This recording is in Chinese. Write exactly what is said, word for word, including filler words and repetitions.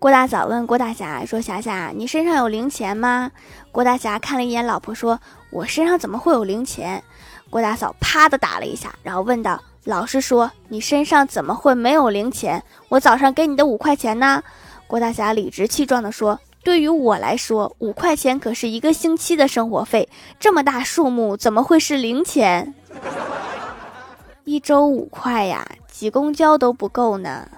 郭大嫂问郭大侠说：“霞霞，你身上有零钱吗？”郭大侠看了一眼老婆说：“我身上怎么会有零钱？”郭大嫂啪的打了一下，然后问道：“老实说，你身上怎么会没有零钱？我早上给你的五块钱呢？”郭大侠理直气壮地说：“对于我来说，五块钱可是一个星期的生活费，这么大数目怎么会是零钱？一周五块呀，挤公交都不够呢。”